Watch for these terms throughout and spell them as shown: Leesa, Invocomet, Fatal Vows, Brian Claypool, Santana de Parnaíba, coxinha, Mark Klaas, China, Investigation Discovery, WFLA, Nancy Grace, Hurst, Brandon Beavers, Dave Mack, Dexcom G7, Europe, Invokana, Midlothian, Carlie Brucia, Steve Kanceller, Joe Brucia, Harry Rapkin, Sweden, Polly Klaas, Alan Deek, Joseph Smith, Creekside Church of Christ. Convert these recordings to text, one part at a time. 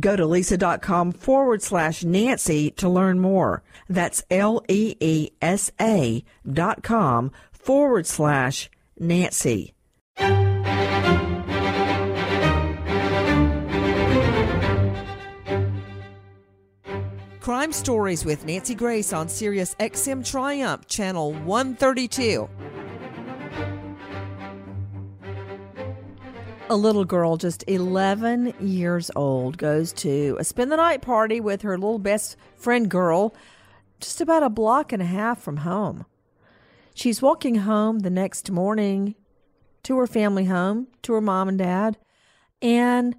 Go to Leesa.com/Nancy to learn more. That's LEESA.com/Nancy. Crime Stories with Nancy Grace on Sirius XM Triumph, Channel 132. A little girl, just 11 years old, goes to a spend-the-night party with her little best friend girl just about a block and a half from home. She's walking home the next morning to her family home, to her mom and dad, and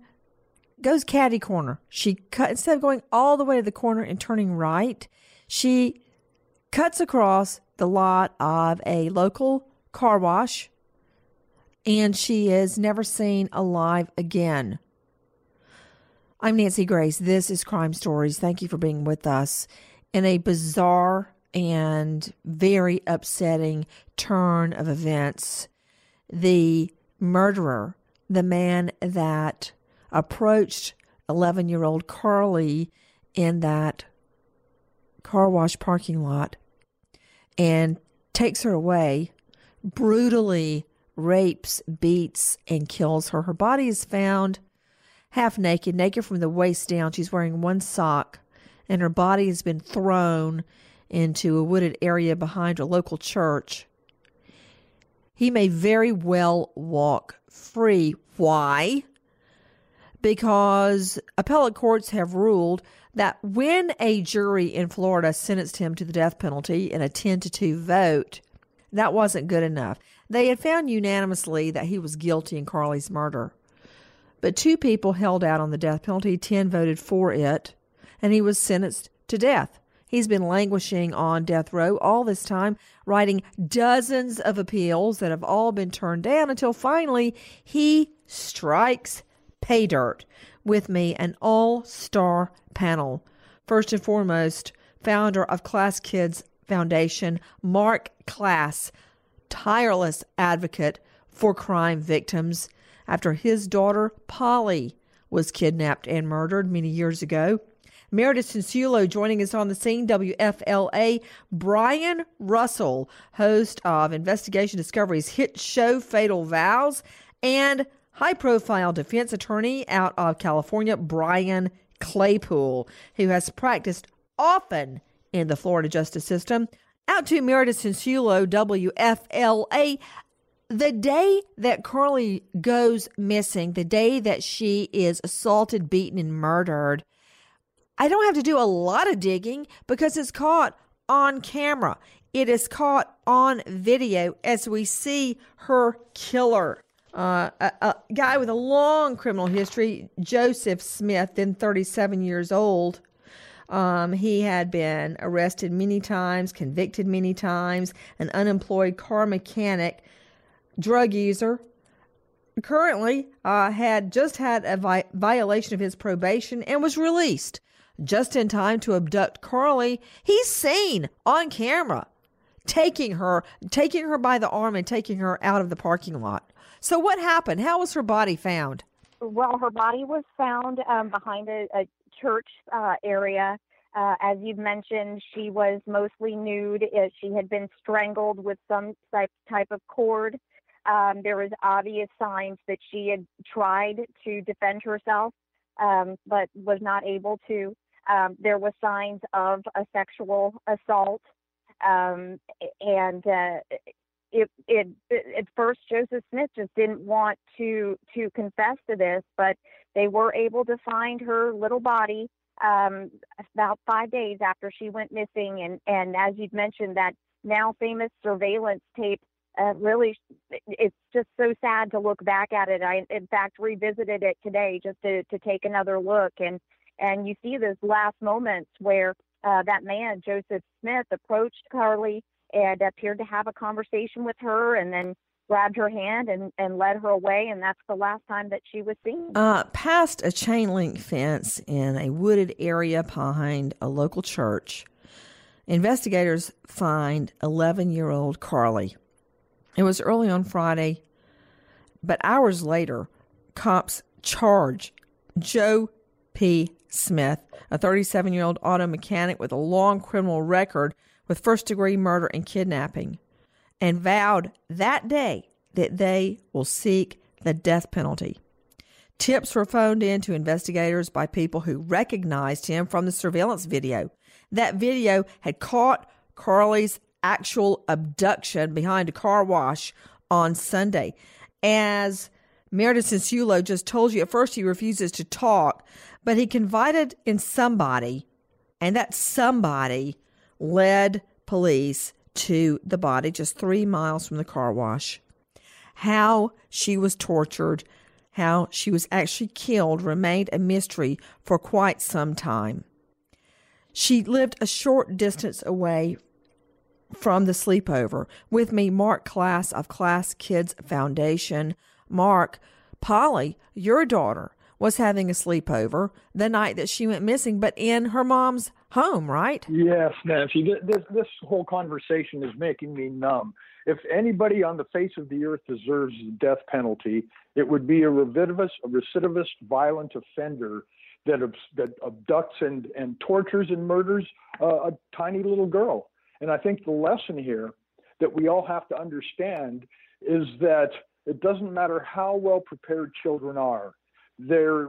goes catty corner. She instead of going all the way to the corner and turning right, she cuts across the lot of a local car wash, and she is never seen alive again. I'm Nancy Grace. This is Crime Stories. Thank you for being with us in a bizarre and very upsetting turn of events. The murderer, the man that approached 11-year-old Carlie in that car wash parking lot and takes her away, brutally rapes, beats, and kills her. Her body is found half naked, naked from the waist down. She's wearing one sock, and her body has been thrown into a wooded area behind a local church. He may very well walk free. Why? Because appellate courts have ruled that when a jury in Florida sentenced him to the death penalty in a 10-2 vote, that wasn't good enough. They had found unanimously that he was guilty in Carlie's murder. But two people held out on the death penalty, 10 voted for it, and he was sentenced to death. He's been languishing on death row all this time, writing dozens of appeals that have all been turned down until finally he strikes pay dirt. With me, an all-star panel. First and foremost, founder of Klaas Kids Foundation, Mark Klaas, tireless advocate for crime victims after his daughter Polly was kidnapped and murdered many years ago. Meredith Censullo joining us on the scene. WFLA, Brian Russell, host of Investigation Discovery's hit show Fatal Vows, and high-profile defense attorney out of California, Brian Claypool, who has practiced often in the Florida justice system. Out to Meredith Censullo, WFLA. The day that Carlie goes missing, the day that she is assaulted, beaten, and murdered, I don't have to do a lot of digging because it's caught on camera. It is caught on video as we see her killer. A guy with a long criminal history, Joseph Smith, then 37 years old. He had been arrested many times, convicted many times, an unemployed car mechanic, drug user. Currently, had just had a violation of his probation and was released just in time to abduct Carlie. He's seen on camera taking her by the arm and taking her out of the parking lot. So what happened? How was her body found? Well, her body was found behind a church area. As you've mentioned, she was mostly nude. She had been strangled with some type of cord. There was obvious signs that she had tried to defend herself, but was not able to. There was signs of a sexual assault. At first, Joseph Smith just didn't want to confess to this, but they were able to find her little body about 5 days after she went missing. And as you'd mentioned, that now famous surveillance tape, really, it's just so sad to look back at it. I, in fact, revisited it today just to take another look. And you see those last moments where that man, Joseph Smith, approached Carlie and appeared to have a conversation with her and then grabbed her hand and led her away. And that's the last time that she was seen. Past a chain link fence in a wooded area behind a local church, investigators find 11-year-old Carlie. It was early on Friday, but hours later, cops charge Joe P. Smith, a 37-year-old auto mechanic with a long criminal record, with first-degree murder and kidnapping, and vowed that day that they will seek the death penalty. Tips were phoned in to investigators by people who recognized him from the surveillance video. That video had caught Carlie's actual abduction behind a car wash on Sunday. As Meredith Censullo just told you, at first he refuses to talk, but he confided in somebody, and that somebody led police to the body just 3 miles from the car wash. How she was tortured, how she was actually killed, remained a mystery for quite some time. She lived a short distance away from the sleepover. With me, Mark Klaas of Klaas Kids Foundation. Mark, Polly, your daughter, was having a sleepover the night that she went missing, but in her mom's home, right? Yes, Nancy. This whole conversation is making me numb. If anybody on the face of the earth deserves the death penalty, it would be a recidivist, violent offender that abducts and tortures and murders a tiny little girl. And I think the lesson here that we all have to understand is that it doesn't matter how well prepared children are. They've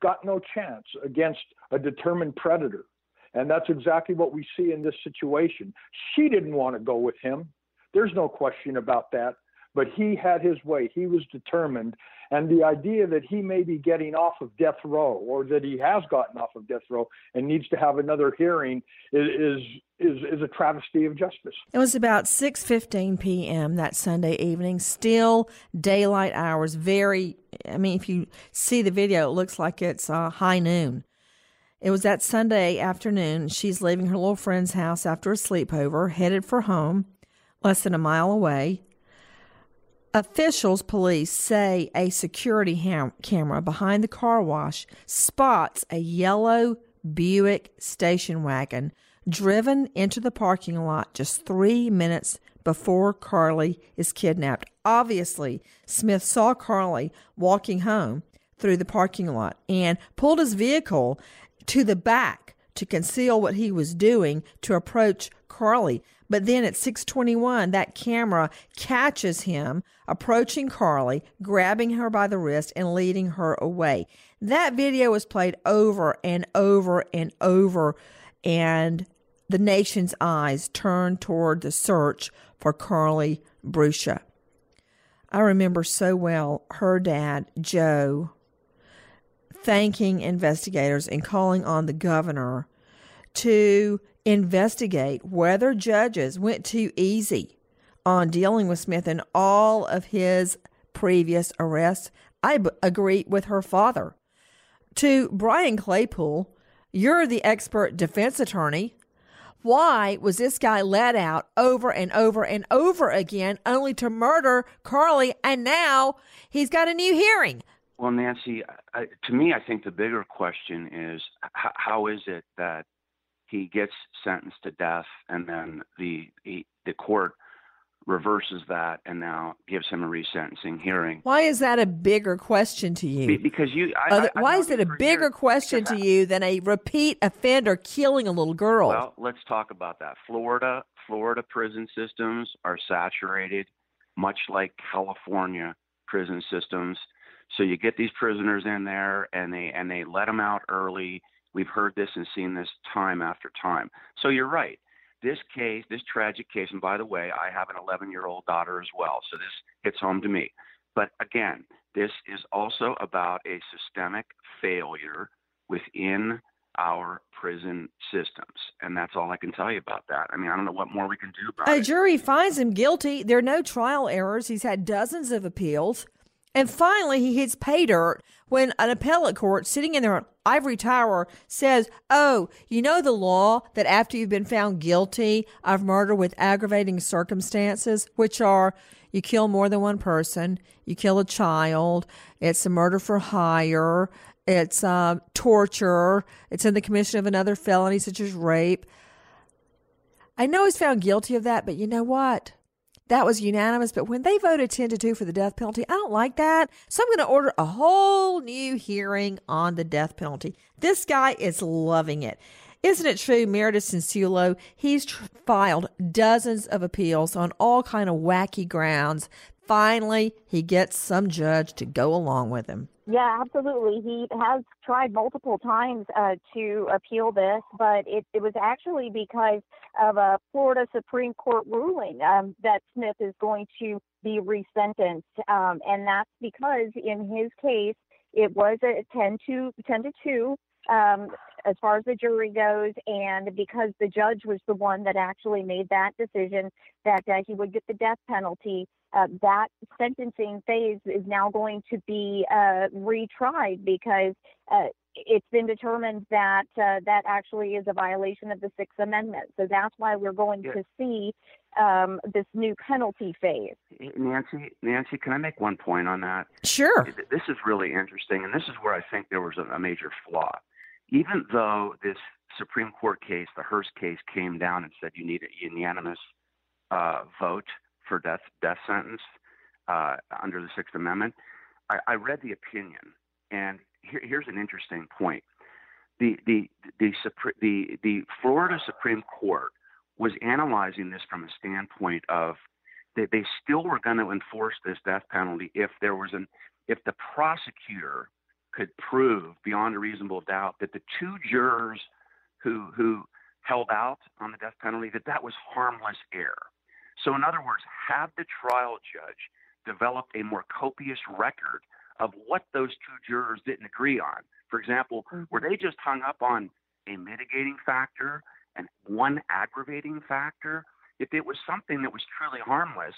got no chance against a determined predator. And that's exactly what we see in this situation. She didn't want to go with him. There's no question about that. But he had his way. He was determined. And the idea that he may be getting off of death row, or that he has gotten off of death row and needs to have another hearing, is a travesty of justice. It was about 6:15 p.m. that Sunday evening, still daylight hours. If you see the video, it looks like it's high noon. It was that Sunday afternoon. She's leaving her little friend's house after a sleepover, headed for home, less than a mile away. Officials, police, say a security camera behind the car wash spots a yellow Buick station wagon driven into the parking lot just 3 minutes before Carlie is kidnapped. Obviously, Smith saw Carlie walking home, through the parking lot and pulled his vehicle to the back to conceal what he was doing to approach Carlie. But then at 6:21, that camera catches him approaching Carlie, grabbing her by the wrist and leading her away. That video was played over and over and over, and the nation's eyes turned toward the search for Carlie Brucia. I remember so well her dad, Joe, thanking investigators and calling on the governor to investigate whether judges went too easy on dealing with Smith in all of his previous arrests. I agree with her father. To Brian Claypool, you're the expert defense attorney. Why was this guy let out over and over and over again only to murder Carlie, and now he's got a new hearing? Well, Nancy, to me, I think the bigger question is how is it that he gets sentenced to death and then the court reverses that and now gives him a resentencing hearing? Why is that a bigger question to you? Why is it a bigger question to you than a repeat offender killing a little girl? Well, let's talk about that. Florida prison systems are saturated, much like California prison systems. So you get these prisoners in there and they let them out early. We've heard this and seen this time after time. So you're right. This case, this tragic case, and by the way, I have an 11-year-old daughter as well, so this hits home to me. But again, this is also about a systemic failure within our prison systems, and that's all I can tell you about that. I mean, I don't know what more we can do about it. A jury finds him guilty. There are no trial errors. He's had dozens of appeals. And finally, he hits pay dirt when an appellate court sitting in their ivory tower says, oh, you know the law that after you've been found guilty of murder with aggravating circumstances, which are you kill more than one person, you kill a child, it's a murder for hire, it's torture, it's in the commission of another felony such as rape. I know he's found guilty of that, but you know what? That was unanimous, but when they voted 10-2 for the death penalty, I don't like that. So I'm going to order a whole new hearing on the death penalty. This guy is loving it. Isn't it true, Meredith Censullo? He's filed dozens of appeals on all kind of wacky grounds. Finally, he gets some judge to go along with him. Yeah, absolutely. He has tried multiple times to appeal this, but it was actually because of a Florida Supreme Court ruling that Smith is going to be resentenced. And that's because in his case, it was a 10-2 as far as the jury goes. And because the judge was the one that actually made that decision that he would get the death penalty, that sentencing phase is now going to be retried because it's been determined that that actually is a violation of the Sixth Amendment. So that's why we're going to see this new penalty phase. Nancy, can I make one point on that? Sure. This is really interesting, and this is where I think there was a major flaw. Even though this Supreme Court case, the Hurst case, came down and said you need a unanimous vote for death sentence under the Sixth Amendment, I read the opinion, and here's an interesting point: the Florida Supreme Court was analyzing this from a standpoint of they still were going to enforce this death penalty if the prosecutor could prove beyond a reasonable doubt that the two jurors who held out on the death penalty that was harmless error. So in other words, had the trial judge developed a more copious record of what those two jurors didn't agree on? For example, were they just hung up on a mitigating factor and one aggravating factor? If it was something that was truly harmless,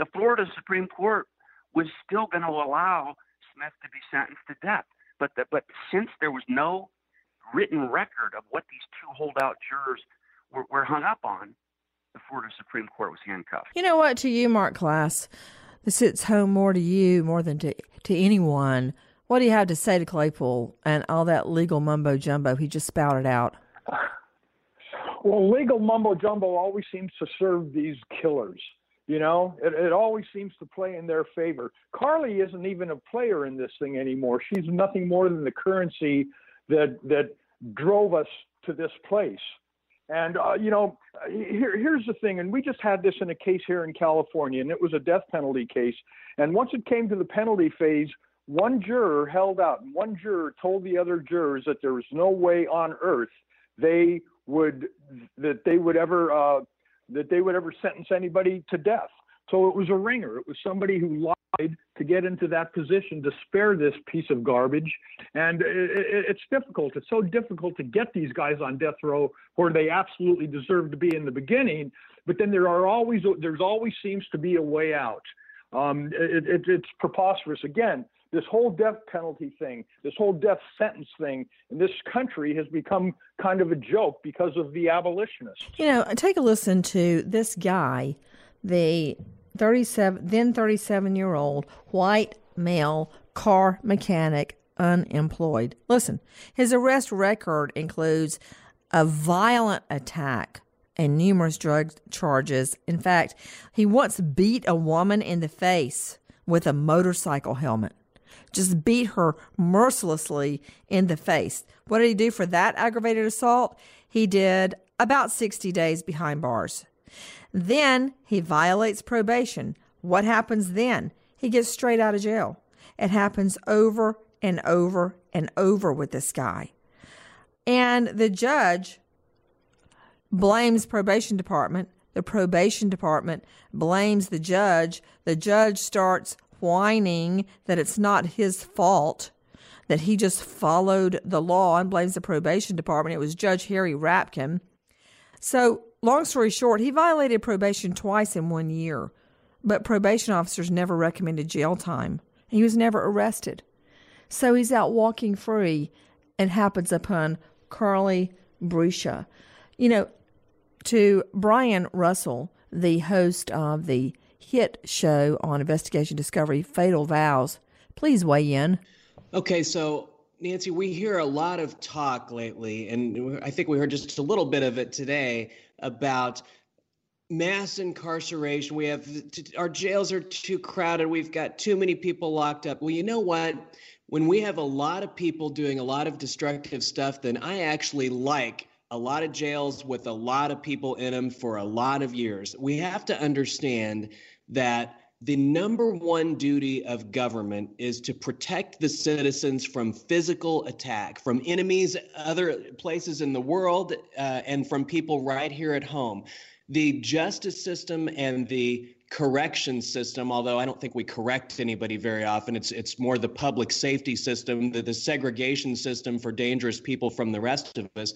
the Florida Supreme Court was still going to allow Smith to be sentenced to death. But since there was no written record of what these two holdout jurors were hung up on, the Florida Supreme Court was handcuffed. You know what, to you, Mark Klaas, this hits home more to you more than to anyone. What do you have to say to Claypool and all that legal mumbo-jumbo he just spouted out? Well, legal mumbo-jumbo always seems to serve these killers. You know, it always seems to play in their favor. Carlie isn't even a player in this thing anymore. She's nothing more than the currency that drove us to this place. And, you know, here's the thing. And we just had this in a case here in California, and it was a death penalty case. And once it came to the penalty phase, one juror held out, and one juror told the other jurors that there was no way on earth that they would ever sentence anybody to death. So it was a ringer. It was somebody who lied to get into that position to spare this piece of garbage. And it's difficult. It's so difficult to get these guys on death row where they absolutely deserve to be in the beginning. But then there's always seems to be a way out. It's preposterous. Again, this whole death penalty thing, this whole death sentence thing in this country has become kind of a joke because of the abolitionists. You know, take a listen to this guy, the 37-year-old white male car mechanic, unemployed. Listen, his arrest record includes a violent attack and numerous drug charges. In fact, he once beat a woman in the face with a motorcycle helmet. Just beat her mercilessly in the face. What did he do for that aggravated assault? He did about 60 days behind bars. Then he violates probation. What happens then? He gets straight out of jail. It happens over and over and over with this guy. And the judge blames probation department. The probation department blames the judge. The judge starts whining that it's not his fault, that he just followed the law, and blames the probation department. It was Judge Harry Rapkin. So long story short, he violated probation twice in 1 year, but probation officers never recommended jail time. He was never arrested. So he's out walking free and happens upon Carlie Brucia. You know, to Brian Russell, the host of the hit show on Investigation Discovery, Fatal Vows. Please weigh in. Okay, so Nancy, we hear a lot of talk lately, and I think we heard just a little bit of it today, about mass incarceration. We have our jails are too crowded. We've got too many people locked up. Well, you know what? When we have a lot of people doing a lot of destructive stuff, then I actually like a lot of jails with a lot of people in them for a lot of years. We have to understand that the number one duty of government is to protect the citizens from physical attack, from enemies, other places in the world, and from people right here at home. The justice system and the correction system, although I don't think we correct anybody very often, it's more the public safety system, the segregation system for dangerous people from the rest of us.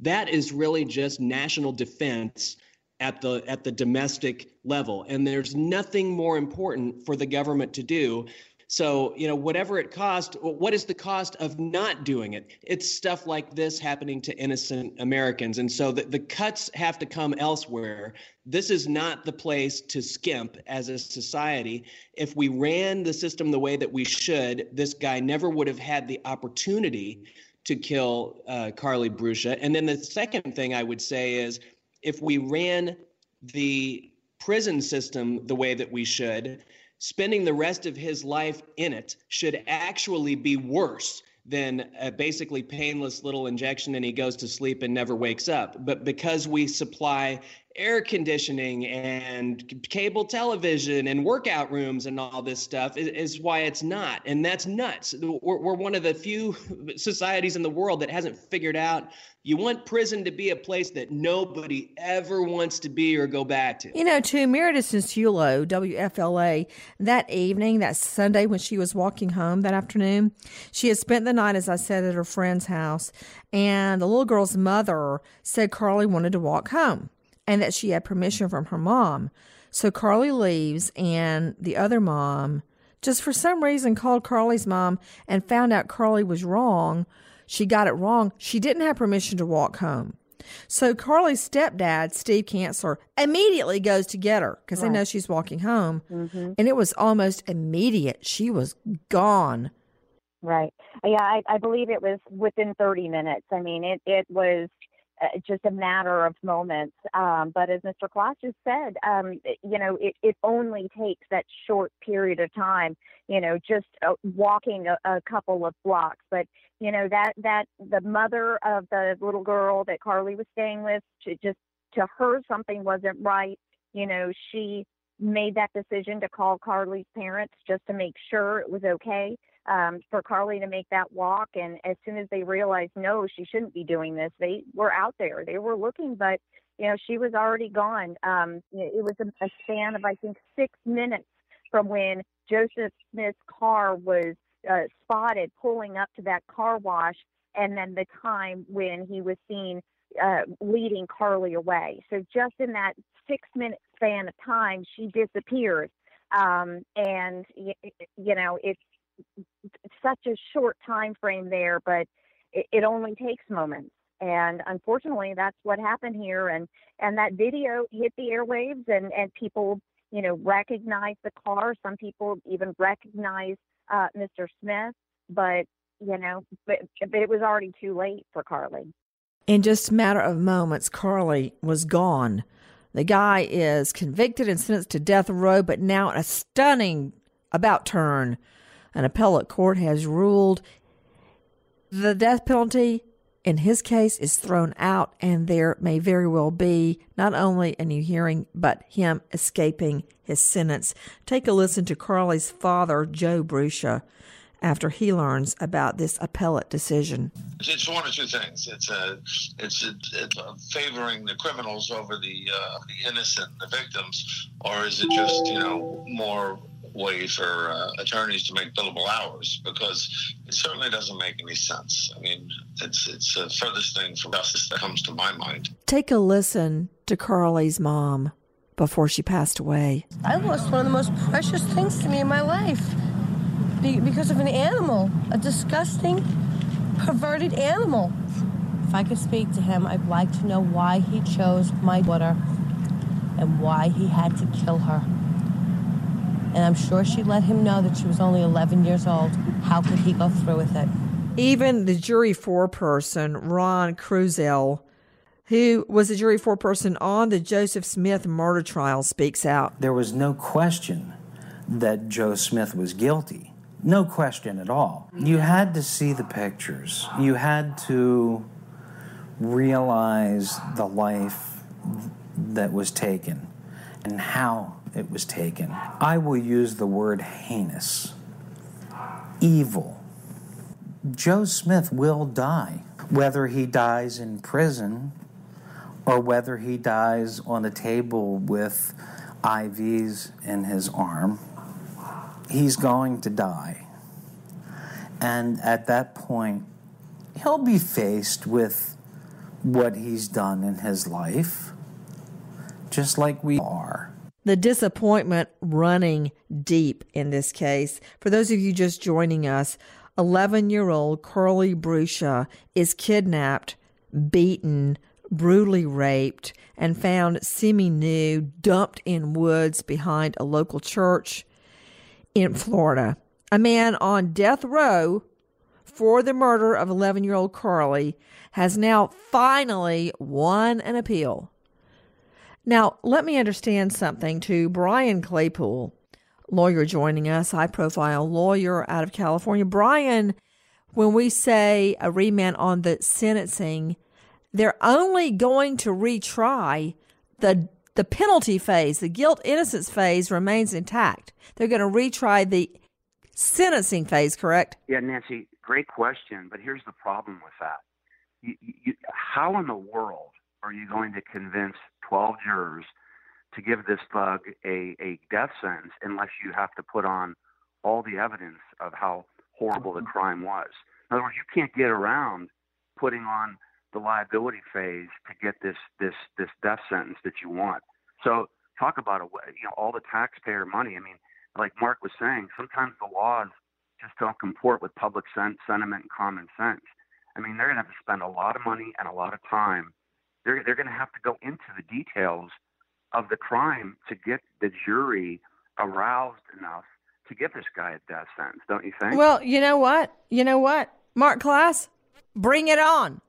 That is really just national defense at the domestic level. And there's nothing more important for the government to do. So, you know, whatever it costs, what is the cost of not doing it? It's stuff like this happening to innocent Americans. And so the cuts have to come elsewhere. This is not the place to skimp as a society. If we ran the system the way that we should, this guy never would have had the opportunity to kill Carlie Brucia. And then the second thing I would say is, if we ran the prison system the way that we should, spending the rest of his life in it should actually be worse than a basically painless little injection and he goes to sleep and never wakes up. But because we supply air conditioning and cable television and workout rooms and all this stuff is why it's not. And that's nuts. We're one of the few societies in the world that hasn't figured out you want prison to be a place that nobody ever wants to be or go back to. You know, to Meredith Censullo, WFLA, that evening, that Sunday when she was walking home that afternoon, she had spent the night, as I said, at her friend's house, and the little girl's mother said Carlie wanted to walk home and that she had permission from her mom. So Carlie leaves, and the other mom just for some reason called Carlie's mom and found out Carlie was wrong. She got it wrong. She didn't have permission to walk home. So Carlie's stepdad, Steve Kanceller, immediately goes to get her because they know she's walking home. Mm-hmm. And it was almost immediate. She was gone. Right. Yeah, I believe it was within 30 minutes. I mean, it was just a matter of moments. But as Mr. Klaas just said, it only takes that short period of time, just walking a couple of blocks. But, that the mother of the little girl that Carlie was staying with, to her, something wasn't right. She made that decision to call Carlie's parents just to make sure it was okay for Carlie to make that walk. And as soon as they realized, no, she shouldn't be doing this, they were out there. They were looking, but, she was already gone. It was a span of, I think, 6 minutes from when Joseph Smith's car was spotted pulling up to that car wash, and then the time when he was seen leading Carlie away. So just in that 6-minute span of time, she disappeared. It's such a short time frame there, but it only takes moments. And unfortunately, that's what happened here. And that video hit the airwaves, and people, recognized the car. Some people even recognized Mr. Smith, but it was already too late for Carlie. In just a matter of moments, Carlie was gone. The guy is convicted and sentenced to death row, but now a stunning about turn. An appellate court has ruled the death penalty in his case is thrown out, and there may very well be not only a new hearing, but him escaping his sentence. Take a listen to Carlie's father, Joe Brucia, after he learns about this appellate decision. It's one of two things. It's favoring the criminals over the innocent, the victims, or is it just, more way for attorneys to make billable hours? Because it certainly doesn't make any sense. I mean, it's the furthest thing from justice that comes to my mind. Take a listen to Carlie's mom before she passed away. I lost one of the most precious things to me in my life. Because of an animal, a disgusting, perverted animal. If I could speak to him, I'd like to know why he chose my daughter and why he had to kill her. And I'm sure she let him know that she was only 11 years old. How could he go through with it? Even the jury foreperson, Ron Cruzel, who was the jury foreperson on the Joseph Smith murder trial, speaks out. There was no question that Joe Smith was guilty. No question at all. You had to see the pictures. You had to realize the life that was taken and how it was taken. I will use the word heinous, evil. Joe Smith will die, whether he dies in prison or whether he dies on a table with IVs in his arm. He's going to die. And at that point, he'll be faced with what he's done in his life, just like we are. The disappointment running deep in this case. For those of you just joining us, 11-year-old Carlie Brucia is kidnapped, beaten, brutally raped, and found semi-nude, dumped in woods behind a local church in Florida. A man on death row for the murder of 11-year-old Carlie has now finally won an appeal. Now, let me understand something to Brian Claypool, lawyer joining us, high-profile lawyer out of California. Brian, when we say a remand on the sentencing, they're only going to retry the penalty phase. The guilt-innocence phase remains intact. They're going to retry the sentencing phase, correct? Yeah, Nancy, great question, but here's the problem with that. How in the world are you going to convince 12 jurors to give this thug a death sentence unless you have to put on all the evidence of how horrible the crime was? In other words, you can't get around putting on the liability phase to get this death sentence that you want. So talk about all the taxpayer money. I mean, like Mark was saying, sometimes the laws just don't comport with public sentiment and common sense. I mean, they're going to have to spend a lot of money and a lot of time. They're going to have to go into the details of the crime to get the jury aroused enough to give this guy a death sentence, don't you think? Well, you know what? Mark Klaas, bring it on.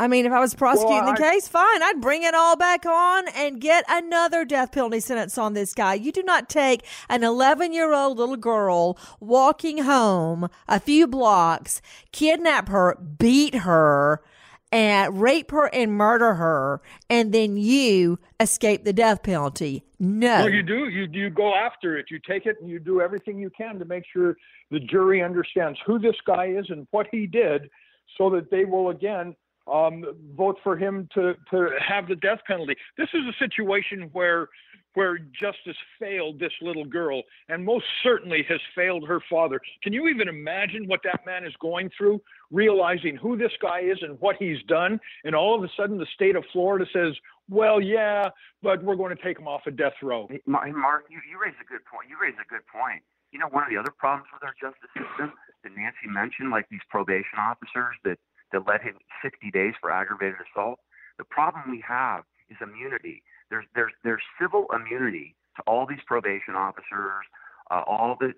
I mean, if I was prosecuting the case, fine. I'd bring it all back on and get another death penalty sentence on this guy. You do not take an 11-year-old little girl walking home a few blocks, kidnap her, beat her, and rape her and murder her, and then you escape the death penalty. No. Well, you do. You go after it. You take it and you do everything you can to make sure the jury understands who this guy is and what he did so that they will, again, vote for him to have the death penalty. This is a situation where justice failed this little girl and most certainly has failed her father. Can you even imagine what that man is going through, realizing who this guy is and what he's done? And all of a sudden the state of Florida says, well, yeah, but we're going to take him off a death row. Mark, you raise a good point. You know, one of the other problems with our justice system that Nancy mentioned, like these probation officers that let him 60 days for aggravated assault. The problem we have is immunity. There's civil immunity to all these probation officers, all the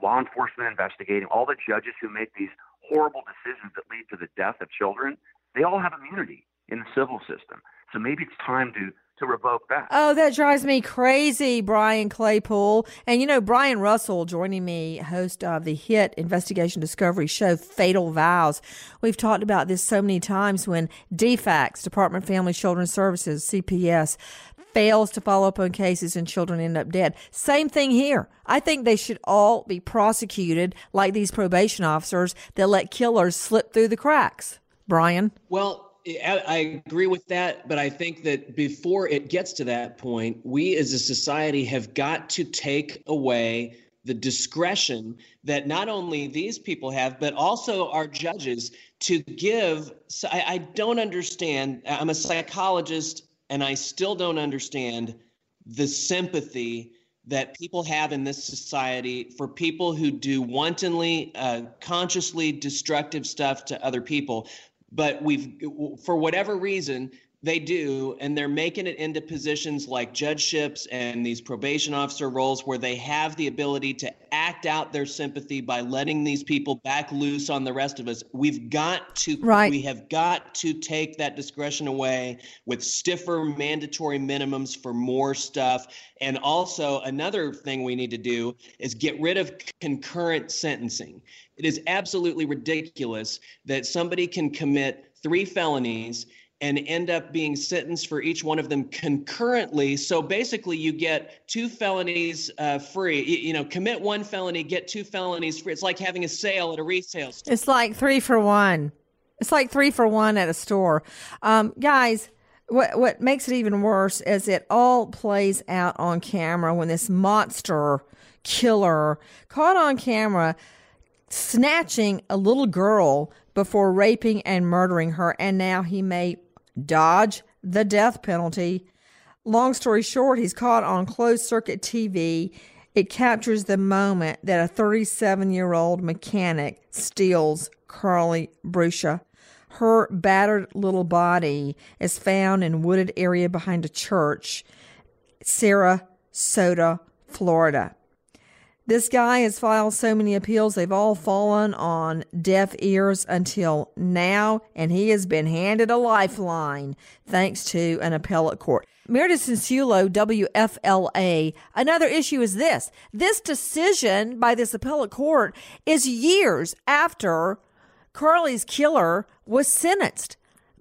law enforcement investigating, all the judges who make these horrible decisions that lead to the death of children. They all have immunity in the civil system. So maybe it's time to revoke that. Oh, that drives me crazy, Brian Claypool. And, you know, Brian Russell joining me, host of the hit Investigation Discovery show, Fatal Vows. We've talked about this so many times when DFACS, Department of Family and Children's Services, CPS, fails to follow up on cases and children end up dead. Same thing here. I think they should all be prosecuted like these probation officers that let killers slip through the cracks. Brian? Well, I agree with that, but I think that before it gets to that point, we as a society have got to take away the discretion that not only these people have, but also our judges to give. So I don't understand. I'm a psychologist, and I still don't understand the sympathy that people have in this society for people who do wantonly, consciously destructive stuff to other people. But for whatever reason, they do, and they're making it into positions like judgeships and these probation officer roles where they have the ability to act out their sympathy by letting these people back loose on the rest of us. We have got to take that discretion away with stiffer mandatory minimums for more stuff. And also another thing we need to do is get rid of concurrent sentencing. It is absolutely ridiculous that somebody can commit 3 felonies and end up being sentenced for each one of them concurrently. So basically you get 2 felonies free. You commit 1 felony, get 2 felonies free. It's like having a sale at a retail store. It's like 3 for 1. It's like 3 for 1 at a store. Guys, what makes it even worse is it all plays out on camera when this monster killer caught on camera snatching a little girl before raping and murdering her, and now he may dodge the death penalty. Long story short, he's caught on closed-circuit TV. It captures the moment that a 37-year-old mechanic steals Carlie Brucia. Her battered little body is found in a wooded area behind a church, Sarasota, Florida. This guy has filed so many appeals, they've all fallen on deaf ears until now, and he has been handed a lifeline thanks to an appellate court. Meredith Censullo, WFLA. Another issue is this. This decision by this appellate court is years after Carlie's killer was sentenced.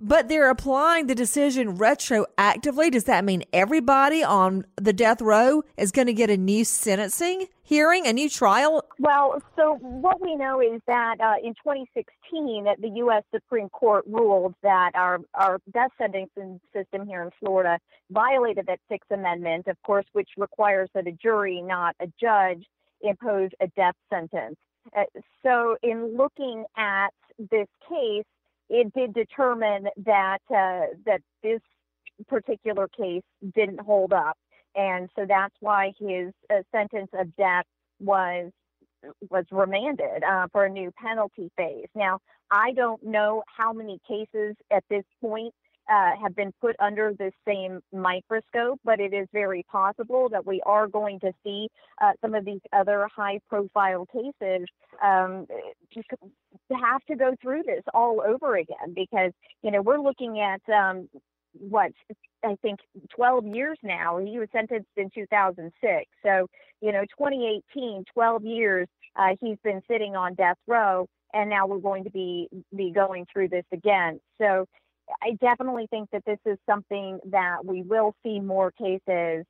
But they're applying the decision retroactively. Does that mean everybody on the death row is going to get a new sentencing hearing, a new trial? Well, so what we know is that in 2016, the U.S. Supreme Court ruled that our death sentencing system here in Florida violated that Sixth Amendment, of course, which requires that a jury, not a judge, impose a death sentence. So in looking at this case, it did determine that that this particular case didn't hold up, and so that's why his sentence of death was remanded for a new penalty phase. Now, I don't know how many cases at this point have been put under the same microscope, but it is very possible that we are going to see some of these other high-profile cases have to go through this all over again, because, you know, we're looking at what I think 12 years now. He was sentenced in 2006, so, you know, 2018, 12 years he's been sitting on death row, and now we're going to be going through this again. So I definitely think that this is something that we will see more cases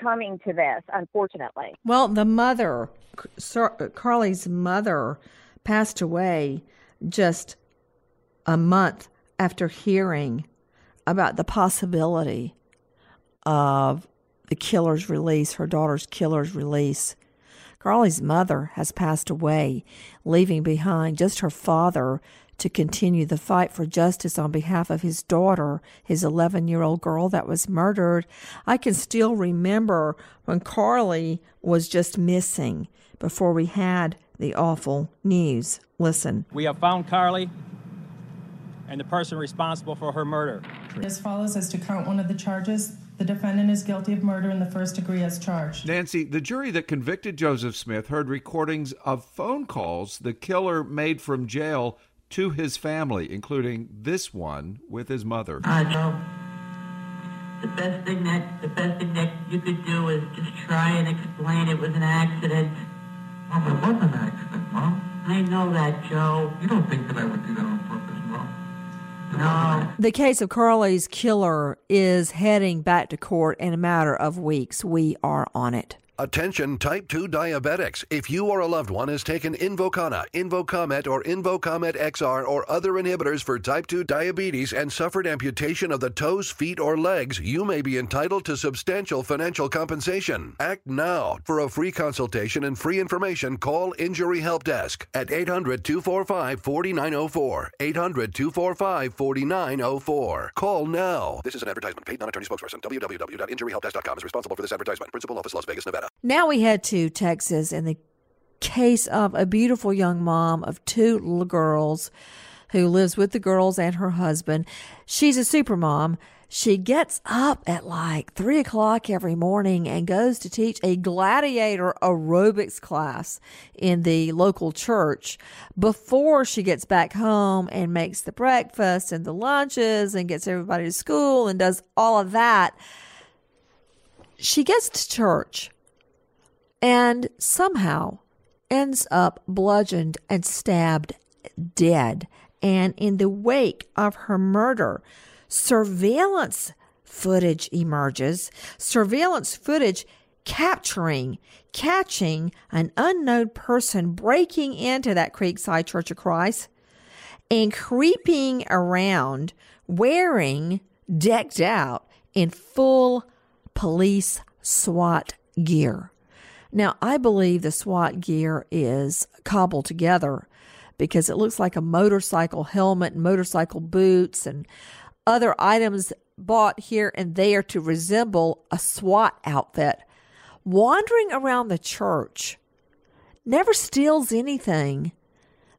coming to this, unfortunately. Well, the mother, Carlie's mother, passed away just a month after hearing about the possibility of the killer's release, her daughter's killer's release. Carlie's mother has passed away, leaving behind just her father to continue the fight for justice on behalf of his daughter, his 11-year-old girl that was murdered. I can still remember when Carlie was just missing before we had the awful news. Listen. We have found Carlie and the person responsible for her murder. As follows as to count one of the charges. The defendant is guilty of murder in the first degree as charged. Nancy, the jury that convicted Joseph Smith heard recordings of phone calls the killer made from jail to his family, including this one with his mother. I know the best thing that you could do is just try and explain it was an accident. Mom, it was an accident, Mom. I know that, Joe. You don't think that I would do that on purpose, Mom? No. The case of Carlie's killer is heading back to court in a matter of weeks. We are on it. Attention type 2 diabetics. If you or a loved one has taken Invokana, Invocomet, or Invocomet XR or other inhibitors for type 2 diabetes and suffered amputation of the toes, feet, or legs, you may be entitled to substantial financial compensation. Act now. For a free consultation and free information, call Injury Help Desk at 800-245-4904. 800-245-4904. Call now. This is an advertisement paid non-attorney spokesperson. www.injuryhelpdesk.com is responsible for this advertisement. Principal office, Las Vegas, Nevada. Now we head to Texas in the case of a beautiful young mom of two little girls who lives with the girls and her husband. She's a super mom. She gets up at like 3 o'clock every morning and goes to teach a gladiator aerobics class in the local church before she gets back home and makes the breakfast and the lunches and gets everybody to school and does all of that. She gets to church and somehow ends up bludgeoned and stabbed dead. And in the wake of her murder, surveillance footage emerges. Surveillance footage catching an unknown person breaking into that Creekside Church of Christ and creeping around decked out in full police SWAT gear. Now, I believe the SWAT gear is cobbled together because it looks like a motorcycle helmet, and motorcycle boots, and other items bought here and there to resemble a SWAT outfit. Wandering around the church, never steals anything,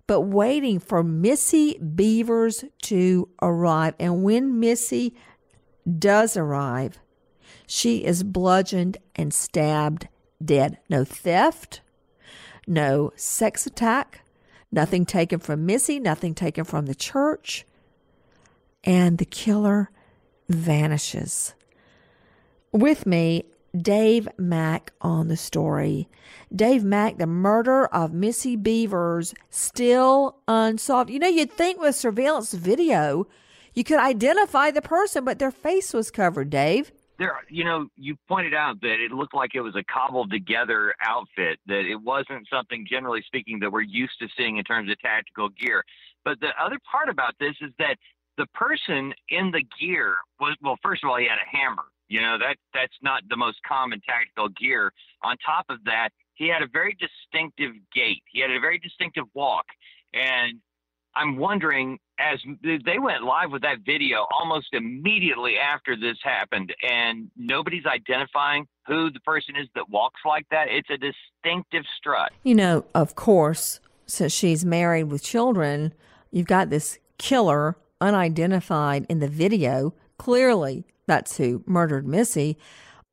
but waiting for Missy Beavers to arrive. And when Missy does arrive, she is bludgeoned and stabbed dead. No theft, no sex attack, nothing taken from Missy, nothing taken from the church, and the killer vanishes. With me, Dave Mack on the story. Dave Mack, the murder of Missy Beavers, still unsolved. You know, you'd think with surveillance video, you could identify the person, but their face was covered, Dave. There, you know, you pointed out that it looked like it was a cobbled together outfit, that it wasn't something, generally speaking, that we're used to seeing in terms of tactical gear. But the other part about this is that the person in the gear was, well, first of all, he had a hammer. You know, that's not the most common tactical gear. On top of that, he had a very distinctive gait. He had a very distinctive walk. And I'm wondering, as they went live with that video almost immediately after this happened, and nobody's identifying who the person is that walks like that. It's a distinctive strut. You know, of course, since she's married with children, you've got this killer unidentified in the video, clearly that's who murdered Missy,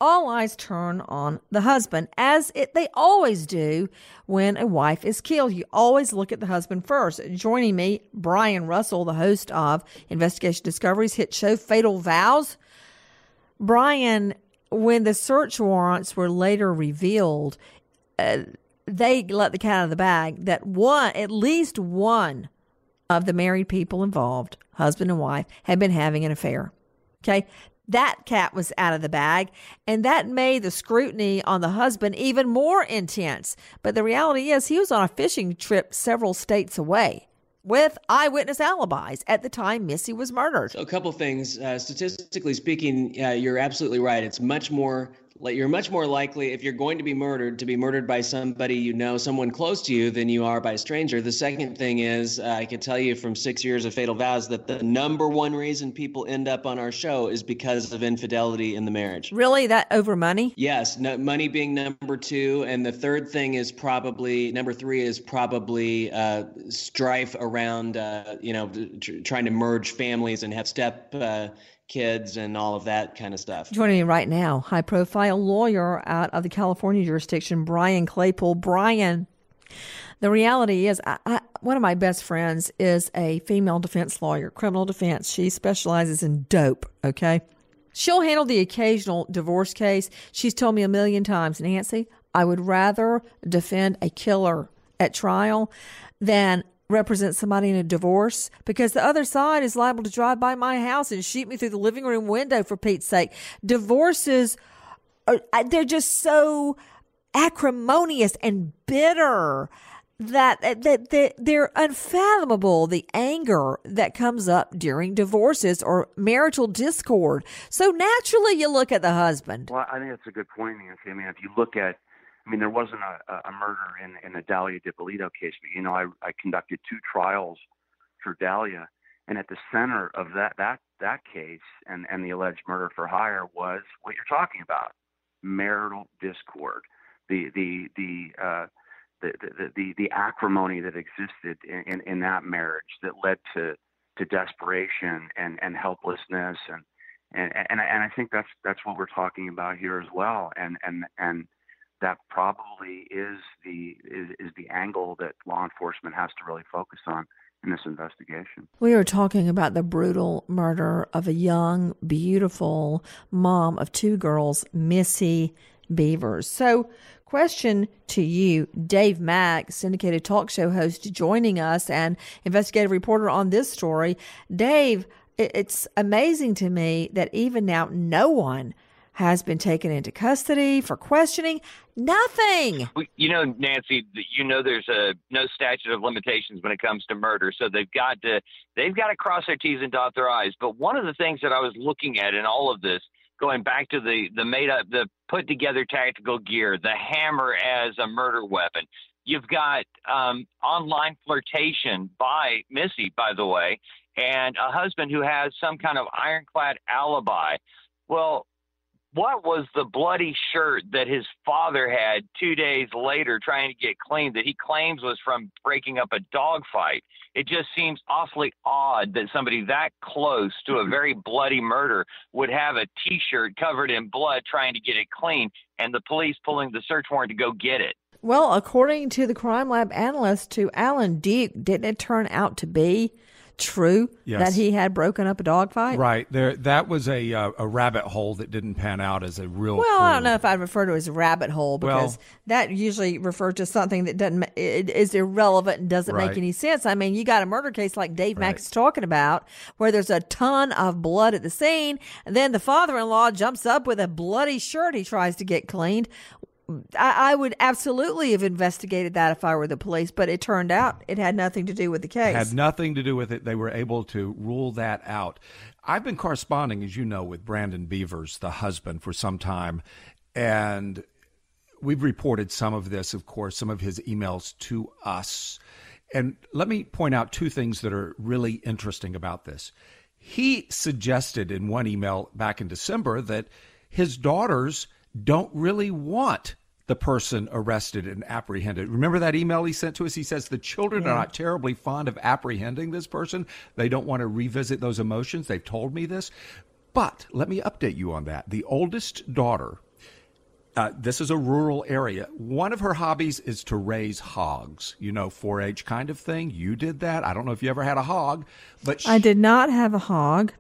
all eyes turn on the husband, as they always do when a wife is killed. You always look at the husband first. Joining me, Brian Russell, the host of Investigation Discovery's hit show, Fatal Vows. Brian, when the search warrants were later revealed, they let the cat out of the bag that at least one of the married people involved, husband and wife, had been having an affair. Okay? That cat was out of the bag, and that made the scrutiny on the husband even more intense. But the reality is he was on a fishing trip several states away with eyewitness alibis at the time Missy was murdered. So a couple things. Statistically speaking, you're absolutely right. It's much more... You're much more likely, if you're going to be murdered by somebody you know, someone close to you, than you are by a stranger. The second thing is, I can tell you from 6 years of Fatal Vows that the number one reason people end up on our show is because of infidelity in the marriage. Really? That over money? Yes. No, money being number two. And the third thing is probably, number three is probably strife around, trying to merge families and have step kids and all of that kind of stuff. Joining me right now, high-profile lawyer out of the California jurisdiction, Brian Claypool. Brian, the reality is, one of my best friends is a female defense lawyer, criminal defense. She specializes in dope, okay? She'll handle the occasional divorce case. She's told me a million times, Nancy, I would rather defend a killer at trial than represent somebody in a divorce, because the other side is liable to drive by my house and shoot me through the living room window, for Pete's sake. Divorces, they're just so acrimonious and bitter that they're unfathomable, the anger that comes up during divorces or marital discord. So naturally you look at the husband. Well, I think that's a good point, Nancy. I mean, if you look at, there wasn't a murder in the Dalia Dippolito case, but, I conducted two trials for Dalia, and at the center of that case and the alleged murder for hire was what you're talking about, marital discord, the acrimony that existed in that marriage that led to desperation and helplessness, and I think that's what we're talking about here as well, and that probably is the angle that law enforcement has to really focus on in this investigation. We are talking about the brutal murder of a young, beautiful mom of two girls, Missy Beavers. So, question to you, Dave Mack, syndicated talk show host, joining us and investigative reporter on this story. Dave, it's amazing to me that even now no one has been taken into custody for questioning. Nothing. Nancy, there's no statute of limitations when it comes to murder, so they've got to cross their T's and dot their I's. But one of the things that I was looking at in all of this, going back to the made up, the put together tactical gear, the hammer as a murder weapon. You've got online flirtation by Missy, by the way, and a husband who has some kind of ironclad alibi. Well, what was the bloody shirt that his father had 2 days later trying to get clean that he claims was from breaking up a dog fight? It just seems awfully odd that somebody that close to a very bloody murder would have a T-shirt covered in blood trying to get it clean, and the police pulling the search warrant to go get it. Well, according to the crime lab analyst, to Alan Deek, didn't it turn out to be true? Yes. That he had broken up a dog fight? Right. There, that was a rabbit hole that didn't pan out as a real... Well, clue. I don't know if I'd refer to it as a rabbit hole, because that usually refers to something that is irrelevant and doesn't make any sense. I mean, you got a murder case like Dave Mack is talking about where there's a ton of blood at the scene, and then the father-in-law jumps up with a bloody shirt he tries to get cleaned. I would absolutely have investigated that if I were the police, but it turned out it had nothing to do with the case. It had nothing to do with it. They were able to rule that out. I've been corresponding, as you know, with Brandon Beavers, the husband, for some time, and we've reported some of this, of course, some of his emails to us. And let me point out two things that are really interesting about this. He suggested in one email back in December that his daughters don't really want the person arrested and apprehended. Remember that email he sent to us? He says the children are not terribly fond of apprehending this person. They don't want to revisit those emotions. They've told me this. But let me update you on that. The oldest daughter, this is a rural area. One of her hobbies is to raise hogs, you know, 4-H kind of thing. You did that. I don't know if you ever had a hog, but I did not have a hog.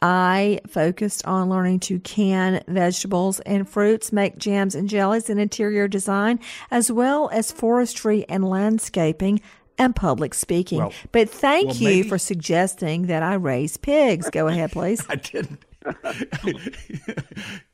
I focused on learning to can vegetables and fruits, make jams and jellies, and interior design, as well as forestry and landscaping and public speaking. Well, but thank you for suggesting that I raise pigs. Go ahead, please. I didn't.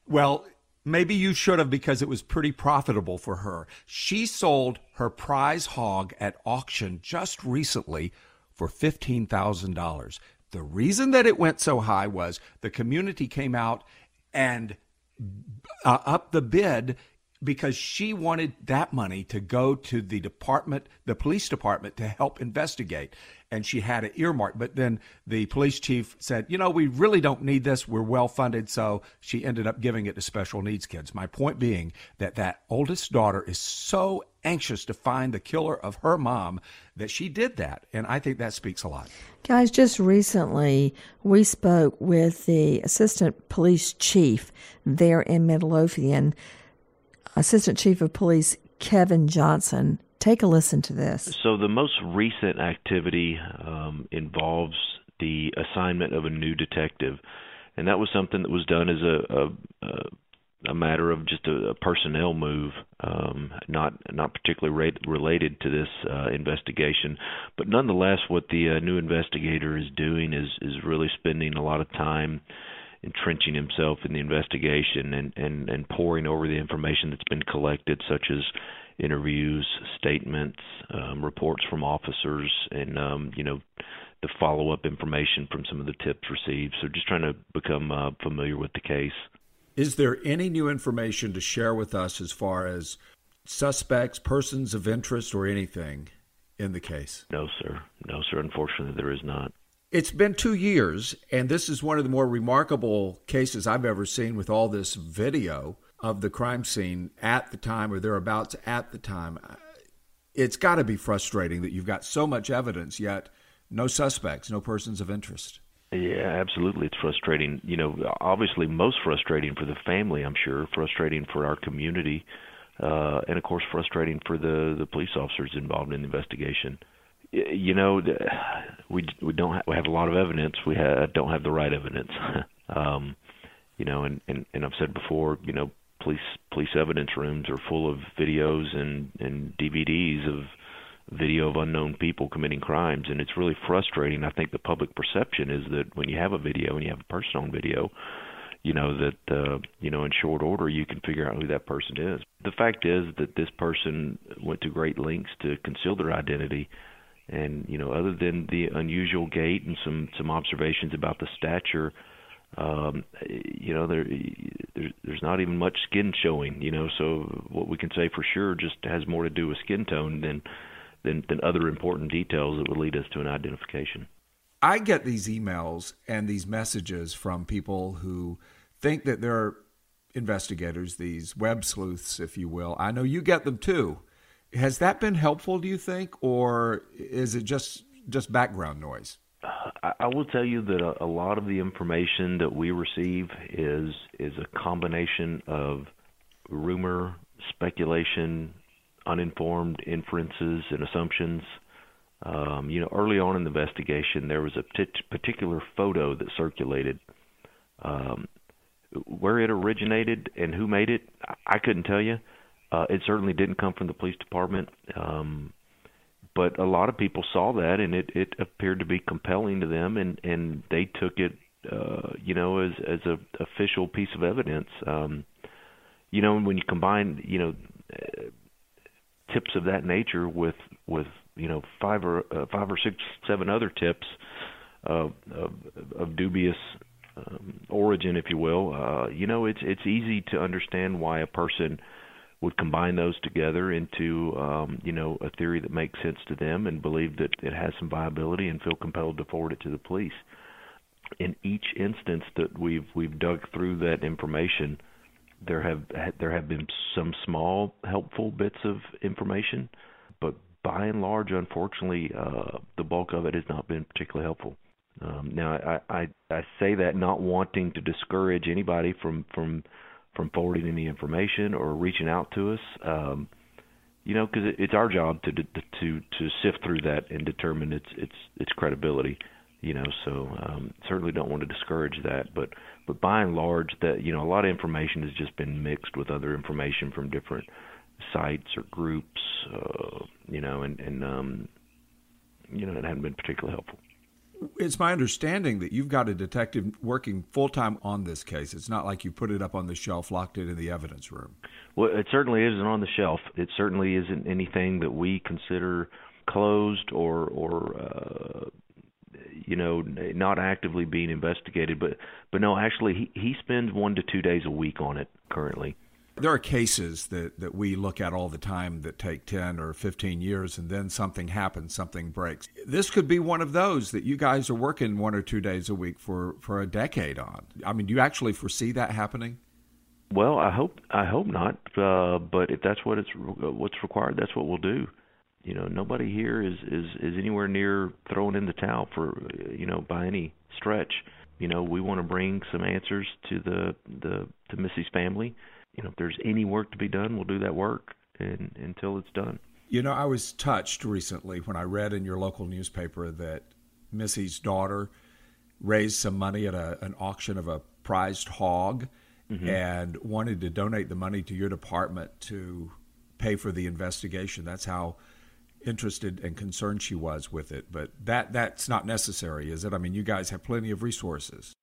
Well, maybe you should have, because it was pretty profitable for her. She sold her prize hog at auction just recently for $15,000. The reason that it went so high was the community came out and upped the bid because she wanted that money to go to the department, the police department, to help investigate. And she had it earmarked. But then the police chief said, you know, we really don't need this. We're well funded. So she ended up giving it to special needs kids. My point being that that oldest daughter is so anxious to find the killer of her mom that she did that. And I think that speaks a lot. Guys, just recently we spoke with the assistant police chief there in Midlothian, Assistant Chief of Police Kevin Johnson. Take a listen to this. So the most recent activity involves the assignment of a new detective. And that was something that was done as a matter of just a personnel move, not particularly related to this investigation. But nonetheless, what the new investigator is doing is really spending a lot of time entrenching himself in the investigation and poring over the information that's been collected, such as interviews, statements, reports from officers, and, the follow-up information from some of the tips received. So just trying to become familiar with the case. Is there any new information to share with us as far as suspects, persons of interest, or anything in the case? No, sir. No, sir. Unfortunately, there is not. It's been 2 years, and this is one of the more remarkable cases I've ever seen with all this video of the crime scene at the time or thereabouts at the time. It's got to be frustrating that you've got so much evidence, yet no suspects, no persons of interest. Yeah, absolutely. It's frustrating. You know, obviously most frustrating for the family, I'm sure, frustrating for our community, and, of course, frustrating for the police officers involved in the investigation. You know, we don't have, we have a lot of evidence. We don't have the right evidence. And I've said before, you know, police evidence rooms are full of videos and DVDs of video of unknown people committing crimes, and it's really frustrating. I think the public perception is that when you have a video and you have a person on video, you know, that, in short order, you can figure out who that person is. The fact is that this person went to great lengths to conceal their identity. And, you know, other than the unusual gait and some observations about the stature, there's not even much skin showing, you know. So what we can say for sure just has more to do with skin tone than other important details that would lead us to an identification. I get these emails and these messages from people who think that they're investigators, these web sleuths, if you will. I know you get them too. Has that been helpful, do you think, or is it just background noise? I will tell you that a lot of the information that we receive is a combination of rumor, speculation, uninformed inferences and assumptions. Early on in the investigation, there was a particular photo that circulated. Where it originated and who made it, I couldn't tell you. It certainly didn't come from the police department, but a lot of people saw that, and it appeared to be compelling to them, and they took it, as an official piece of evidence. When you combine, tips of that nature with five or six, seven other tips of dubious origin, if you will, it's easy to understand why a person would combine those together into, a theory that makes sense to them and believe that it has some viability and feel compelled to forward it to the police. In each instance that we've dug through that information, There have been some small helpful bits of information, but by and large, unfortunately, the bulk of it has not been particularly helpful. Now, I say that not wanting to discourage anybody from forwarding any information or reaching out to us, because it's our job to sift through that and determine its credibility. So certainly don't want to discourage that. But by and large, that a lot of information has just been mixed with other information from different sites or groups, and it hadn't been particularly helpful. It's my understanding that you've got a detective working full-time on this case. It's not like you put it up on the shelf, locked it in the evidence room. Well, it certainly isn't on the shelf. It certainly isn't anything that we consider closed or not actively being investigated. But no, actually, he spends 1 to 2 days a week on it currently. There are cases that we look at all the time that take 10 or 15 years, and then something happens, something breaks. This could be one of those that you guys are working 1 or 2 days a week for a decade on. I mean, do you actually foresee that happening? Well, I hope not, but if that's what's required, that's what we'll do. Nobody here is anywhere near throwing in the towel by any stretch. We want to bring some answers to the Missy's family. If there's any work to be done, we'll do that work until it's done. I was touched recently when I read in your local newspaper that Missy's daughter raised some money at an auction of a prized hog, mm-hmm. and wanted to donate the money to your department to pay for the investigation. That's how interested and concerned she was with it. But that's not necessary, is it? I mean, you guys have plenty of resources.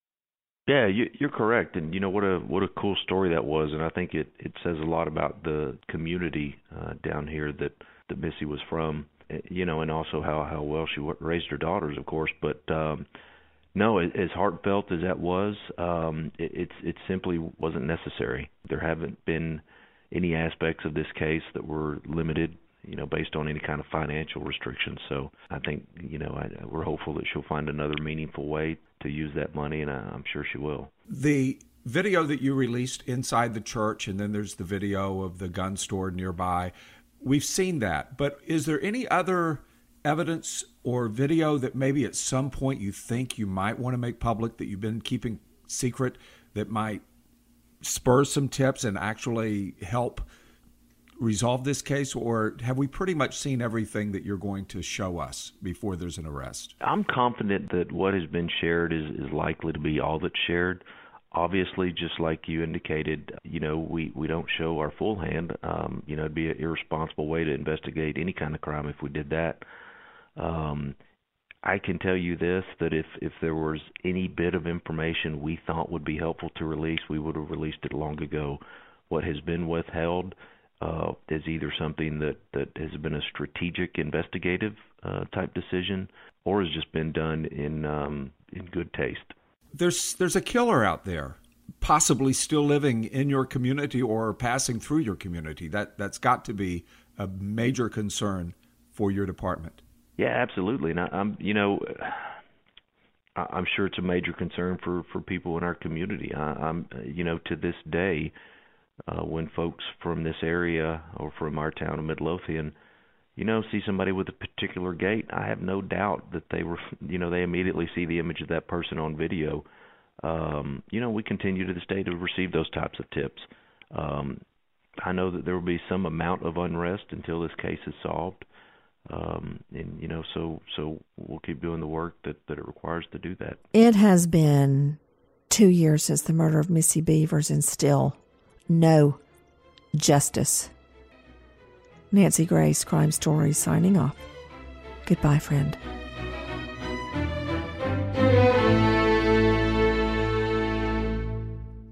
Yeah, you're correct, and what a cool story that was, and I think it says a lot about the community down here that Missy was from, and also how well she raised her daughters, of course. But no, as heartfelt as that was, it simply wasn't necessary. There haven't been any aspects of this case that were limited, based on any kind of financial restrictions. So I think we're hopeful that she'll find another meaningful way to use that money, and I'm sure she will. The video that you released inside the church, and then there's the video of the gun store nearby, we've seen that. But is there any other evidence or video that maybe at some point you think you might want to make public that you've been keeping secret that might spur some tips and actually help resolve this case? Or have we pretty much seen everything that you're going to show us before there's an arrest? I'm confident that what has been shared is likely to be all that's shared. Obviously, just like you indicated, we don't show our full hand. It'd be an irresponsible way to investigate any kind of crime if we did that. I can tell you this, that if there was any bit of information we thought would be helpful to release, we would have released it long ago. What has been withheld is either something that has been a strategic investigative type decision, or has just been done in good taste. There's a killer out there, possibly still living in your community or passing through your community. That's got to be a major concern for your department. Yeah, absolutely. And I'm sure it's a major concern for people in our community. I'm to this day, when folks from this area or from our town of Midlothian, see somebody with a particular gait, I have no doubt that they immediately see the image of that person on video. We continue to this day to receive those types of tips. I know that there will be some amount of unrest until this case is solved. So we'll keep doing the work that it requires to do that. It has been 2 years since the murder of Missy Beavers, and still no justice. Nancy Grace, Crime Stories, signing off. Goodbye, friend.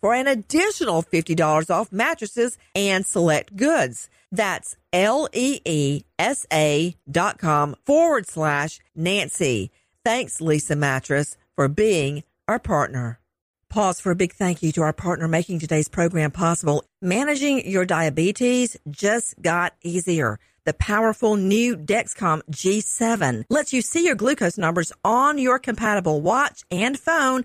for an additional $50 off mattresses and select goods. That's LEESA.com/Nancy. Thanks, Leesa Mattress, for being our partner. Pause for a big thank you to our partner making today's program possible. Managing your diabetes just got easier. The powerful new Dexcom G7 lets you see your glucose numbers on your compatible watch and phone